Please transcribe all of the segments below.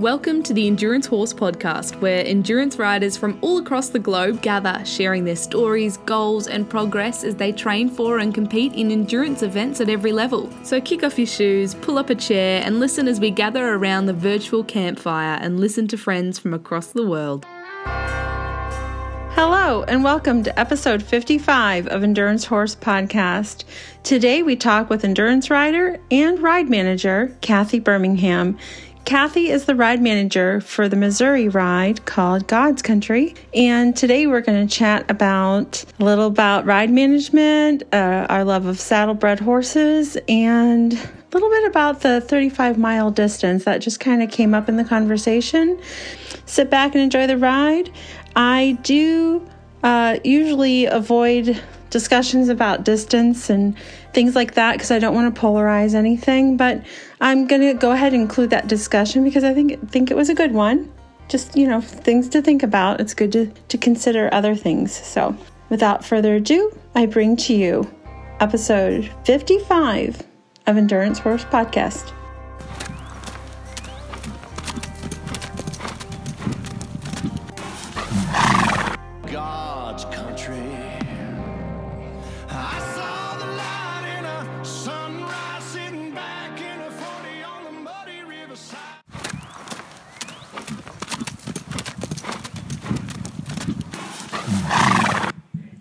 Welcome to the Endurance Horse Podcast, where endurance riders from all across the globe gather, sharing their stories, goals and progress as they train for and compete in endurance events at every level. So kick off your shoes, pull up a chair and listen as we gather around the virtual campfire and listen to friends from across the world. Hello and welcome to episode 55 of Endurance Horse Podcast. Today we talk with endurance rider and ride manager, Kathy Birmingham. Kathy is the ride manager for the Missouri ride called God's Country. And today we're going to chat a little about ride management, our love of saddlebred horses, and a little bit about the 35-mile distance that just kind of came up in the conversation. Sit back and enjoy the ride. I do usually avoid discussions about distance and things like that because I don't want to polarize anything, but I'm going to go ahead and include that discussion because I think it was a good one. Just, you know, things to think about. It's good to consider other things. So without further ado, I bring to you episode 55 of Endurance Horse Podcast.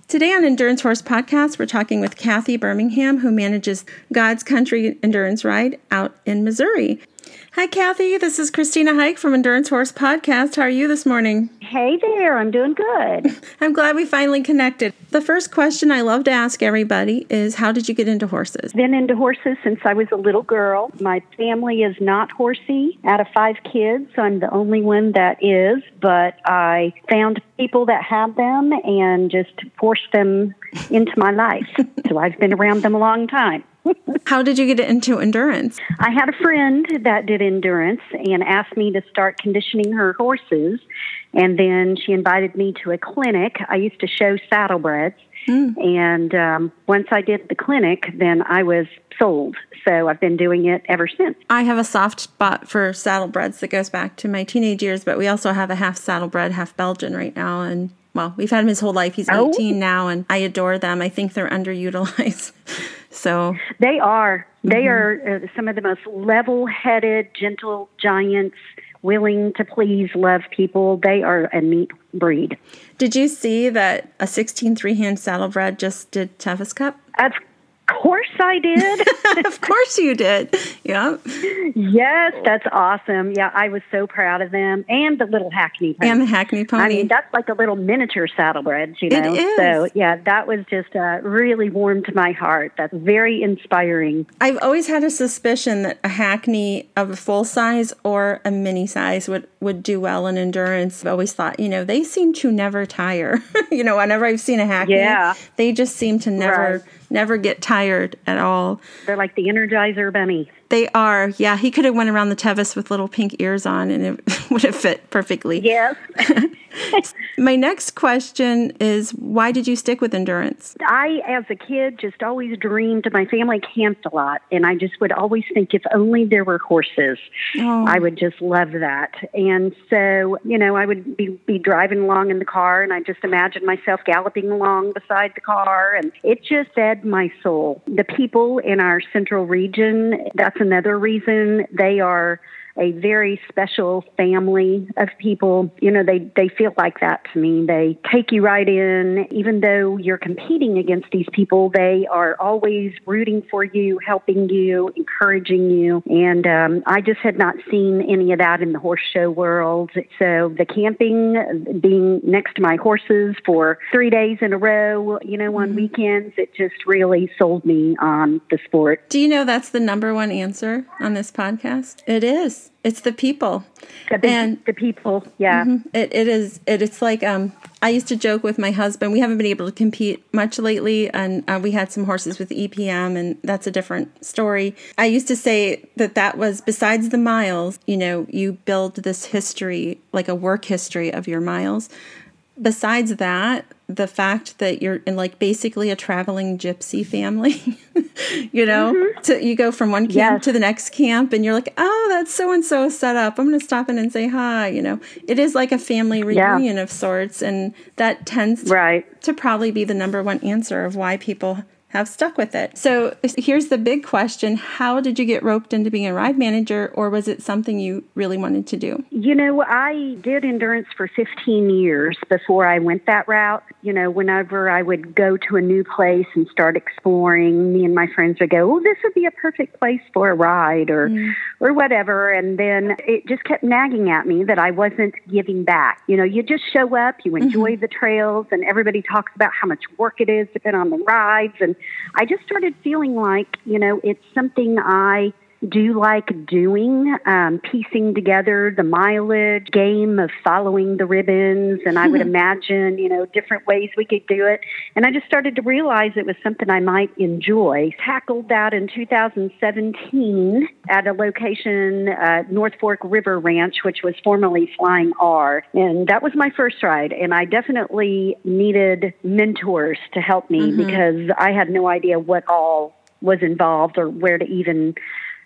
Today on Endurance Horse Podcast, we're talking with Kathy Birmingham, who manages God's Country Endurance Ride out in Missouri. Hi, Kathy. This is Christina Hike from Endurance Horse Podcast. How are you this morning? Hey there. I'm doing good. I'm glad we finally connected. The first question I love to ask everybody is, how did you get into horses? Been into horses since I was a little girl. My family is not horsey. Out of 5 kids, I'm the only one that is, but I found people that have them and just forced them into my life. So I've been around them a long time. How did you get into endurance? I had a friend that did endurance and asked me to start conditioning her horses. And then she invited me to a clinic. I used to show saddlebreds. And once I did the clinic, then I was sold. So I've been doing it ever since. I have a soft spot for saddlebreds that goes back to my teenage years, but we also have a half saddlebred, half Belgian right now. And well, we've had him his whole life. He's 18 now, and I adore them. I think they're underutilized. So they are. They are some of the most level-headed, gentle giants, willing to please, love people. They are a neat breed. Did you see that a 16 3-hand saddlebred just did Tevis Cup? Of course I did. Of course you did. Yeah. Yes, that's awesome. Yeah, I was so proud of them. And the little Hackney pony. And the Hackney pony. I mean, that's like a little miniature saddlebred, you know. It is. So, yeah, that was just really warmed my heart. That's very inspiring. I've always had a suspicion that a Hackney of a full size or a mini size would do well in endurance. I've always thought, you know, they seem to never tire. You know, whenever I've seen a Hackney, they just seem to never get tired at all. They're like the Energizer Bunny. They are, yeah. He could have went around the Tevis with little pink ears on and it would have fit perfectly. Yes. My next question is, why did you stick with endurance? I, as a kid, just always dreamed. My family camped a lot, and I just would always think if only there were horses, I would just love that. And so, you know, I would be driving along in the car, and I just imagined myself galloping along beside the car, and it just fed my soul. The people in our central region, that's another reason. They are a very special family of people. You know, they feel like that to me. They take you right in. Even though you're competing against these people, they are always rooting for you, helping you, encouraging you. And I just had not seen any of that in the horse show world. So the camping, being next to my horses for 3 days in a row, you know, on weekends, it just really sold me on the sport. Do you know that's the number one answer on this podcast? It is. It's the people. The people, yeah. It is. It's like I used to joke with my husband. We haven't been able to compete much lately, and we had some horses with EPM, and that's a different story. I used to say that was, besides the miles, you know, you build this history, like a work history of your miles. Besides that, the fact that you're in like basically a traveling gypsy family, you know, so you go from one camp to the next camp and you're like, oh, that's so-and-so set up. I'm going to stop in and say hi. You know, it is like a family reunion of sorts. And that tends to probably be the number one answer of why people have stuck with it. So here's the big question. How did you get roped into being a ride manager, or was it something you really wanted to do? You know, I did endurance for 15 years before I went that route. You know, whenever I would go to a new place and start exploring, me and my friends would go, oh, this would be a perfect place for a ride or whatever. And then it just kept nagging at me that I wasn't giving back. You know, you just show up, you enjoy the trails, and everybody talks about how much work it is to get on the rides. And I just started feeling like, you know, it's something I do like doing, piecing together the mileage, game of following the ribbons, and I would imagine, you know, different ways we could do it. And I just started to realize it was something I might enjoy. Tackled that in 2017 at a location, North Fork River Ranch, which was formerly Flying R. And that was my first ride. And I definitely needed mentors to help me because I had no idea what all was involved or where to even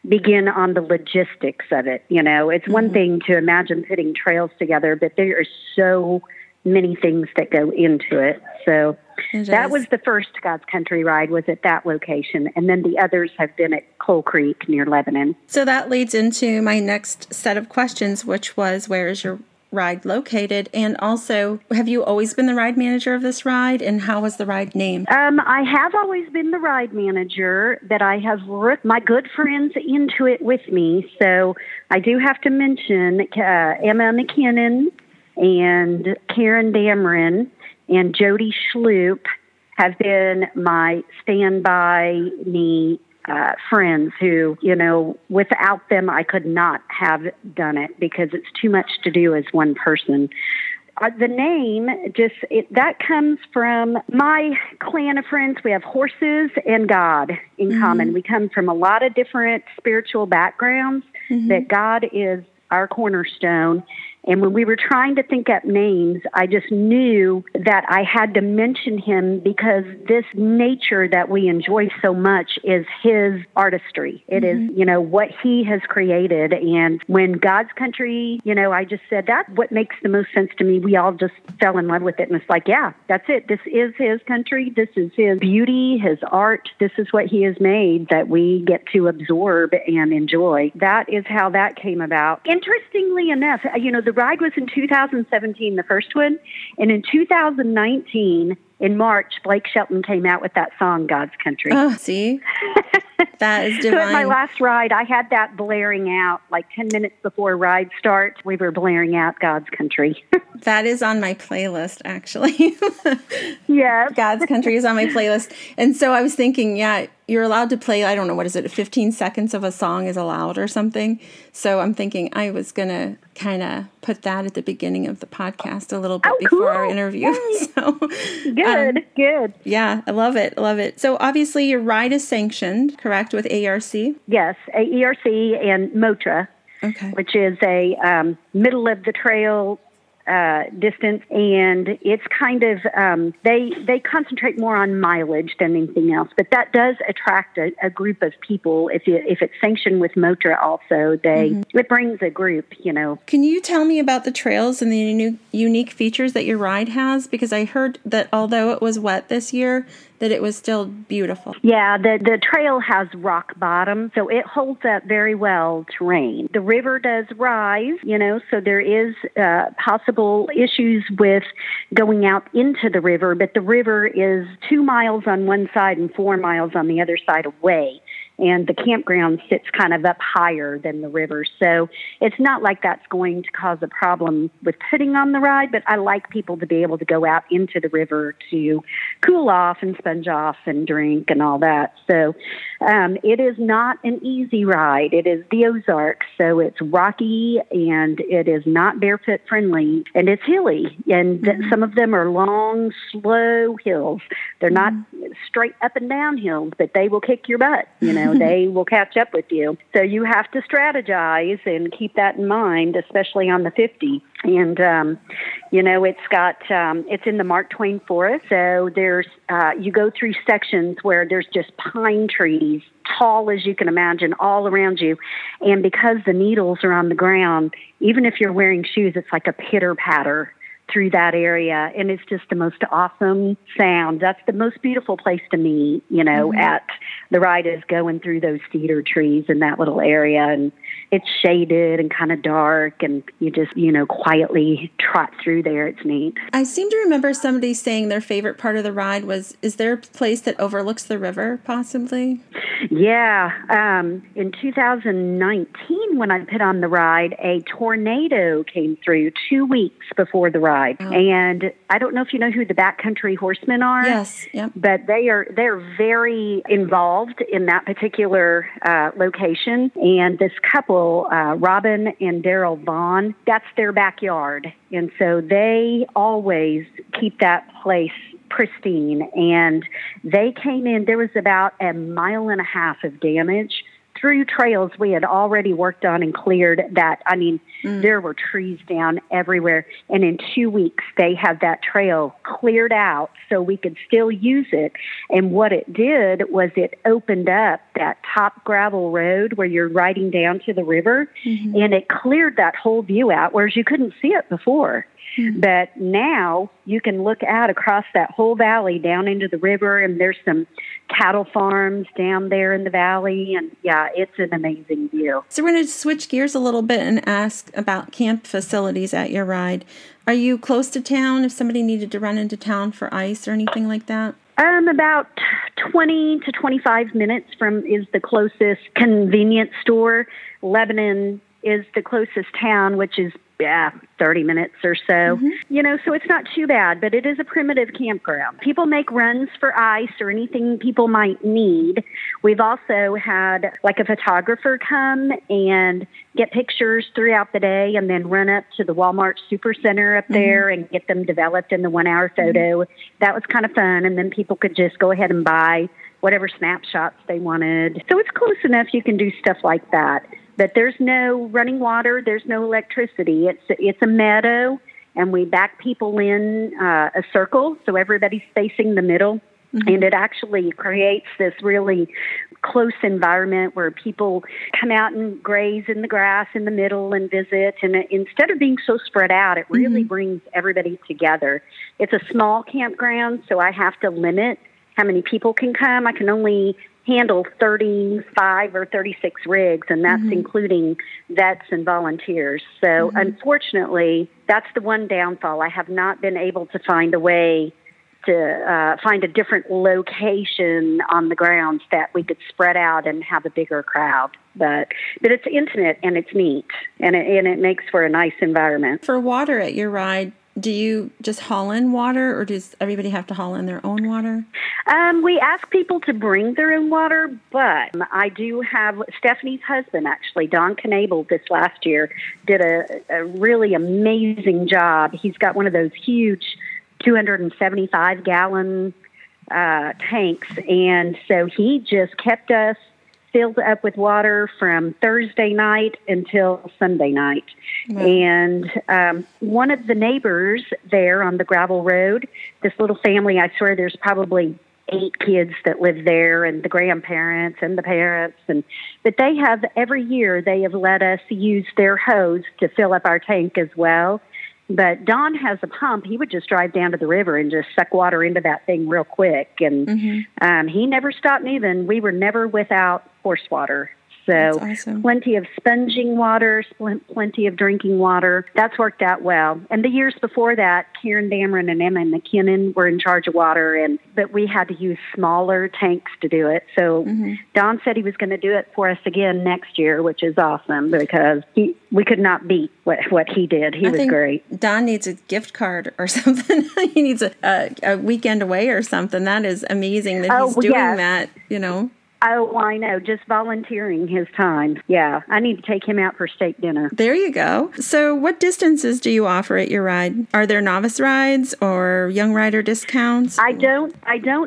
begin on the logistics of it. You know, it's one thing to imagine putting trails together, but there are so many things that go into it. So that was the first God's Country ride, was at that location. And then the others have been at Coal Creek near Lebanon. So that leads into my next set of questions, which was, where is your ride located? And also, have you always been the ride manager of this ride, and how was the ride named? I have always been the ride manager, that I have worked my good friends into it with me. So I do have to mention Emma McKinnon and Karen Dameron and Jody Schloop have been my standby me friends who, you know, without them, I could not have done it because it's too much to do as one person. The name just, that comes from my clan of friends. We have horses and God in common. We come from a lot of different spiritual backgrounds, that God is our cornerstone. And when we were trying to think up names, I just knew that I had to mention him because this nature that we enjoy so much is his artistry. It is, you know, what he has created. And when God's Country, you know, I just said, that's what makes the most sense to me. We all just fell in love with it. And it's like, yeah, that's it. This is his country. This is his beauty, his art. This is what he has made that we get to absorb and enjoy. That is how that came about. Interestingly enough, you know, the ride was in 2017, the first one, and in 2019, in March, Blake Shelton came out with that song, God's Country. Oh, see? That is divine. So at my last ride, I had that blaring out, like 10 minutes before ride starts, we were blaring out God's Country. That is on my playlist, actually. Yes. God's Country is on my playlist. And so I was thinking, yeah, you're allowed to play, I don't know, what is it, 15 seconds of a song is allowed or something. So I'm thinking I was going to kind of put that at the beginning of the podcast a little bit before our interview. Yay. So Good. Yeah, I love it. So obviously your ride is sanctioned, correct, with AERC? Yes, AERC and MOTRA, which is a middle of the trail distance, and it's kind of they concentrate more on mileage than anything else, but that does attract a group of people. If it's sanctioned with MOTRA, also it brings a group. You know, can you tell me about the trails and the unique features that your ride has? Because I heard that although it was wet this year, that it was still beautiful. Yeah, the trail has rock bottom, so it holds up very well terrain. The river does rise, you know, so there is possible issues with going out into the river, but the river is 2 miles on one side and 4 miles on the other side away. And the campground sits kind of up higher than the river. So it's not like that's going to cause a problem with putting on the ride, but I like people to be able to go out into the river to cool off and sponge off and drink and all that. So it is not an easy ride. It is the Ozarks, so it's rocky and it is not barefoot friendly, and it's hilly. And some of them are long, slow hills. They're not straight up and down hills, but they will kick your butt. You know, they will catch up with you. So you have to strategize and keep that in mind, especially on the 50. And, you know, it's got, it's in the Mark Twain forest. So there's, you go through sections where there's just pine trees, tall as you can imagine, all around you. And because the needles are on the ground, even if you're wearing shoes, it's like a pitter patter through that area. And it's just the most awesome sound. That's the most beautiful place to me, you know, mm-hmm. at the ride is going through those cedar trees in that little area. And it's shaded and kind of dark, and you just, you know, quietly trot through there. It's neat. I seem to remember somebody saying their favorite part of the ride was, is there a place that overlooks the river possibly? Yeah. In 2019, when I put on the ride, a tornado came through 2 weeks before the ride. Oh. And I don't know if you know who the Backcountry Horsemen are. Yes, yep. But they're very involved in that particular location. And this couple, Robin and Daryl Bond, that's their backyard. And so they always keep that place pristine. And they came in, there was about 1.5 miles of damage through trails we had already worked on and cleared that. I mean, there were trees down everywhere. And in 2 weeks, they had that trail cleared out so we could still use it. And what it did was it opened up that top gravel road where you're riding down to the river. Mm-hmm. And it cleared that whole view out, whereas you couldn't see it before. Mm-hmm. But now you can look out across that whole valley down into the river, and there's some cattle farms down there in the valley. And yeah, it's an amazing view. So we're going to switch gears a little bit and ask about camp facilities at your ride. Are you close to town if somebody needed to run into town for ice or anything like that? About 20 to 25 minutes from is the closest convenience store. Lebanon is the closest town, which is 30 minutes or so, mm-hmm. you know, so it's not too bad, but it is a primitive campground. People make runs for ice or anything people might need. We've also had like a photographer come and get pictures throughout the day and then run up to the Walmart Supercenter up there mm-hmm. and get them developed in the 1 hour photo. Mm-hmm. That was kind of fun. And then people could just go ahead and buy whatever snapshots they wanted. So it's close enough you can do stuff like that. But there's no running water, there's no electricity. It's a meadow, and we back people in a circle, so everybody's facing the middle. Mm-hmm. And it actually creates this really close environment where people come out and graze in the grass in the middle and visit. And instead of being so spread out, it really mm-hmm. brings everybody together. It's a small campground, so I have to limit how many people can come. I can only handle 35 or 36 rigs, and that's mm-hmm. including vets and volunteers. So mm-hmm. unfortunately, that's the one downfall. I have not been able to find a way to find a different location on the grounds that we could spread out and have a bigger crowd. But it's intimate, and it's neat, and it makes for a nice environment. For water at your ride, do you just haul in water, or does everybody have to haul in their own water? We ask people to bring their own water, but I do have Stephanie's husband, actually, Don Knabel, this last year, did a really amazing job. He's got one of those huge 275-gallon tanks, and so he just kept us filled up with water from Thursday night until Sunday night. Mm-hmm. And one of the neighbors there on the gravel road, this little family, I swear there's probably 8 kids that live there, and the grandparents and the parents. But they have, every year, they have let us use their hose to fill up our tank as well. But Don has a pump. He would just drive down to the river and just suck water into that thing real quick. And mm-hmm. He never stopped moving. We were never without horse water. So awesome. Plenty of sponging water, plenty of drinking water. That's worked out well. And the years before that, Karen Dameron and Emma McKinnon were in charge of water, but we had to use smaller tanks to do it. So mm-hmm. Don said he was going to do it for us again next year, which is awesome because we could not beat what he did. I think great. Don needs a gift card or something. He needs a weekend away or something. That is amazing that he's doing that, you know. Oh, I know. Just volunteering his time. Yeah, I need to take him out for steak dinner. There you go. So what distances do you offer at your ride? Are there novice rides or young rider discounts? I don't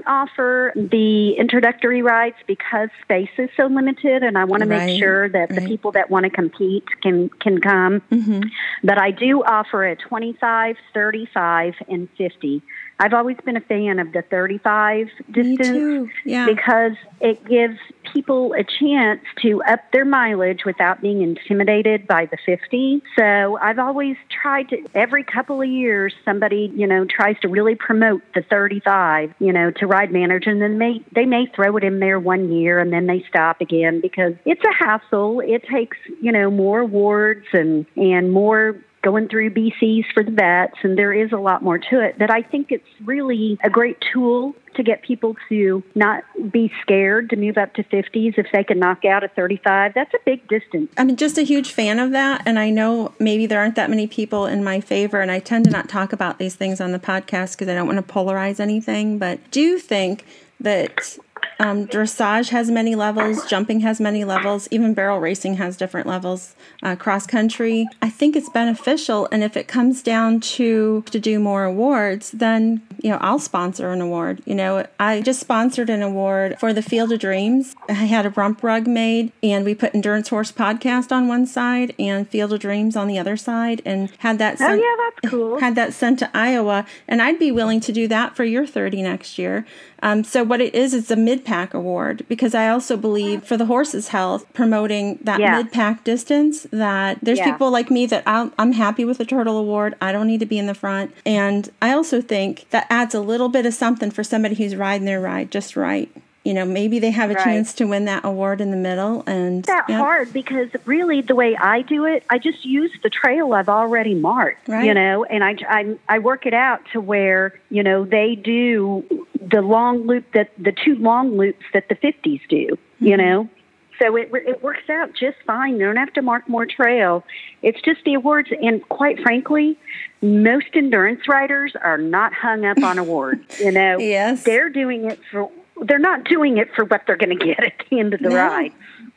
offer the introductory rides because space is so limited, and I want to make sure that the people that want to compete can come. Mm-hmm. But I do offer a 25, 35, and 50. I've always been a fan of the 35 distance because it gives people a chance to up their mileage without being intimidated by the 50. So I've always tried to, every couple of years, somebody, tries to really promote the 35, to ride manager. And then they may throw it in there one year and then they stop again because it's a hassle. It takes, more awards and more going through BCs for the vets, and there is a lot more to it. But I think it's really a great tool to get people to not be scared to move up to 50s if they can knock out a 35. That's a big distance. I'm just a huge fan of that, and I know maybe there aren't that many people in my favor, and I tend to not talk about these things on the podcast because I don't want to polarize anything, but do you think that dressage has many levels, jumping has many levels, even barrel racing has different levels, cross country? I think it's beneficial, and if it comes down to do more awards, then, I'll sponsor an award. I just sponsored an award for the Field of Dreams. I had a rump rug made, and we put Endurance Horse Podcast on one side and Field of Dreams on the other side, and had that sent, that's cool. Had that sent to Iowa, and I'd be willing to do that for your 30 next year. So what it is, it's a mid-pack award, because I also believe for the horse's health, promoting that mid-pack distance, that there's people like me that I'm happy with the Turtle Award. I don't need to be in the front. And I also think that adds a little bit of something for somebody who's riding their ride just right. Maybe they have a chance to win that award in the middle. And that's hard, because really the way I do it, I just use the trail I've already marked, and I work it out to where, they do the long loop, that the two long loops that the 50s do, mm-hmm. So it works out just fine. You don't have to mark more trail. It's just the awards. And quite frankly, most endurance riders are not hung up on awards, Yes. They're not doing it for what they're going to get at the end of the ride.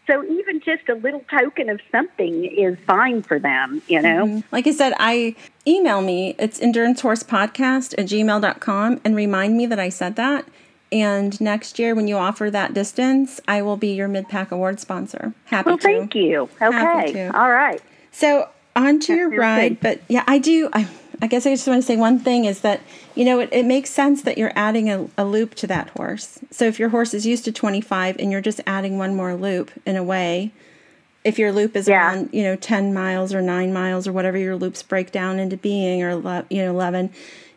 So even just a little token of something is fine for them, Mm-hmm. Like I said, email me. It's endurancehorse podcast@gmail.com, and remind me that I said that. And next year, when you offer that distance, I will be your Mid-Pack Award sponsor. Thank you. Okay. All right. So on to your ride. But I do. I guess I just want to say one thing is that, it makes sense that you're adding a loop to that horse. So if your horse is used to 25 and you're just adding one more loop in a way, if your loop is around, 10 miles or 9 miles or whatever your loops break down into being, or, 11,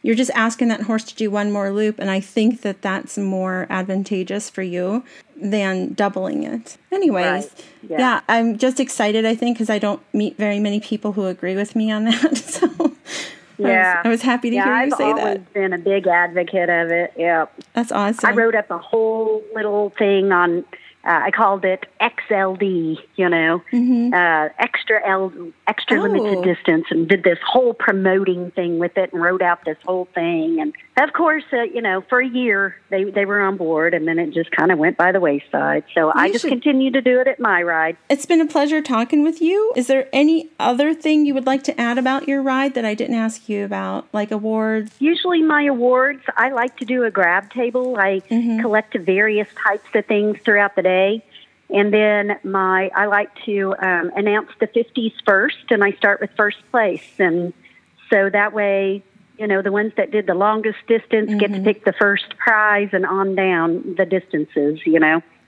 you're just asking that horse to do one more loop. And I think that that's more advantageous for you than doubling it. Anyways, I'm just excited, I think, because I don't meet very many people who agree with me on that. So... I was happy to hear you say that. I've always been a big advocate of it. Yeah, that's awesome. I wrote up a whole little thing on. I called it XLD. Mm-hmm. extra limited distance, and did this whole promoting thing with it, and wrote out this whole thing. And of course, for a year they were on board, and then it just kind of went by the wayside. So I just continue to do it at my ride. It's been a pleasure talking with you. Is there any other thing you would like to add about your ride that I didn't ask you about, like awards? Usually my awards, I like to do a grab table. I collect various types of things throughout the day. And then I like to announce the 50s first, and I start with first place. And so that way, the ones that did the longest distance get to pick the first prize, and on down the distances,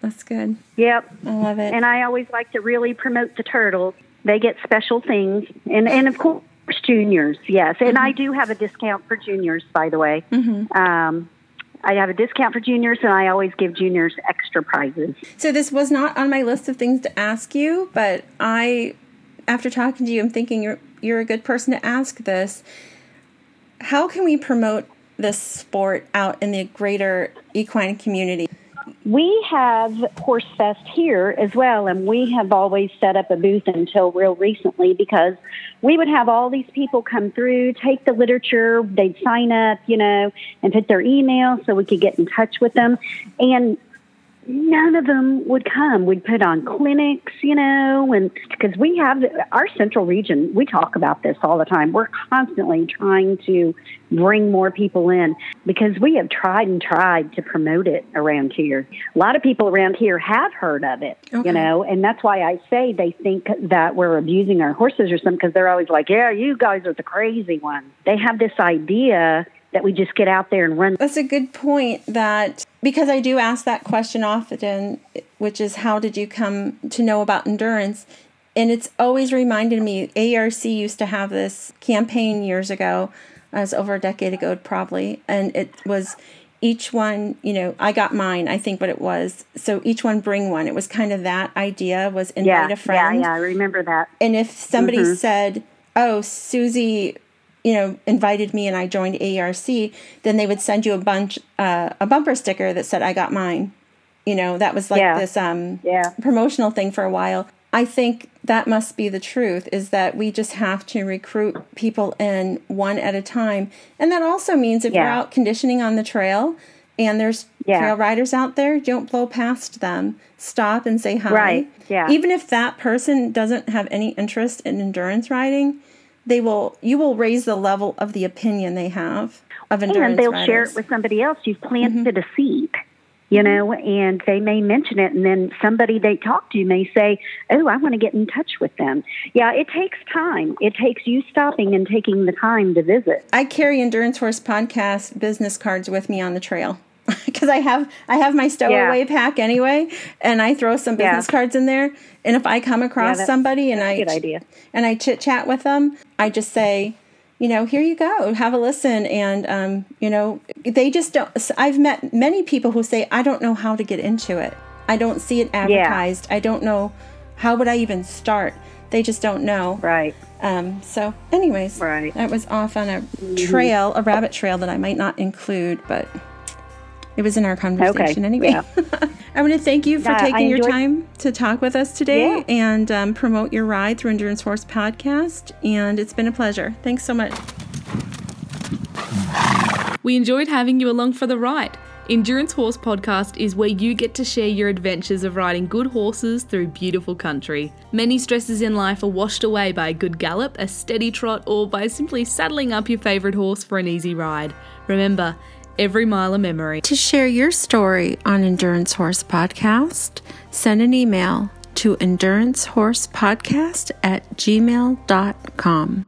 That's good. Yep. I love it. And I always like to really promote the turtles. They get special things. And of course, juniors, yes. And I do have a discount for juniors, by the way. I have a discount for juniors, and I always give juniors extra prizes. So this was not on my list of things to ask you, but after talking to you, I'm thinking you're a good person to ask this. How can we promote this sport out in the greater equine community? We have Horse Fest here as well, and we have always set up a booth until real recently, because we would have all these people come through, take the literature, they'd sign up, and put their email so we could get in touch with them. And none of them would come. We'd put on clinics, you know, and because we have our central region, we talk about this all the time. We're constantly trying to bring more people in because we have tried to promote it around here. A lot of people around here have heard of it, okay. You know, and that's why I say they think that we're abusing our horses or something because they're always like, yeah, you guys are the crazy ones. They have this idea that we just get out there and run. That's a good point that, because I do ask that question often, which is how did you come to know about endurance? And it's always reminded me, AERC used to have this campaign years ago, it was over a decade ago probably, and it was each one, you know, I got mine, I think what it was. So each one bring one. It was kind of that idea was invite a friend. Yeah, I remember that. And if somebody said, oh, Susie, you know, invited me and I joined AERC, then they would send you a bumper sticker that said, I got mine. You know, that was like this promotional thing for a while. I think that must be the truth, is that we just have to recruit people in one at a time. And that also means if you're out conditioning on the trail and there's trail riders out there, don't blow past them. Stop and say hi. Right. Yeah. Even if that person doesn't have any interest in endurance riding, you will raise the level of the opinion they have of endurance and they'll riders. Share it with somebody else. You've planted a seed, you know, and they may mention it. And then somebody they talk to may say, oh, I want to get in touch with them. Yeah, it takes time. It takes you stopping and taking the time to visit. I carry Endurance Horse Podcast business cards with me on the trail. Because I have my stowaway pack anyway, and I throw some business cards in there. And if I come across somebody and I chit chat with them, I just say, you know, here you go, have a listen. And you know, they just don't. I've met many people who say, I don't know how to get into it. I don't see it advertised. Yeah. I don't know how would I even start. They just don't know. Right. So, anyways, that was off on a trail, a rabbit trail that I might not include, but. It was in our conversation anyway. Yeah. I want to thank you for taking your time to talk with us today and promote your ride through Endurance Horse Podcast. And it's been a pleasure. Thanks so much. We enjoyed having you along for the ride. Endurance Horse Podcast is where you get to share your adventures of riding good horses through beautiful country. Many stresses in life are washed away by a good gallop, a steady trot, or by simply saddling up your favorite horse for an easy ride. Remember, every mile a memory. To share your story on Endurance Horse Podcast, send an email to endurancehorsepodcast@gmail.com.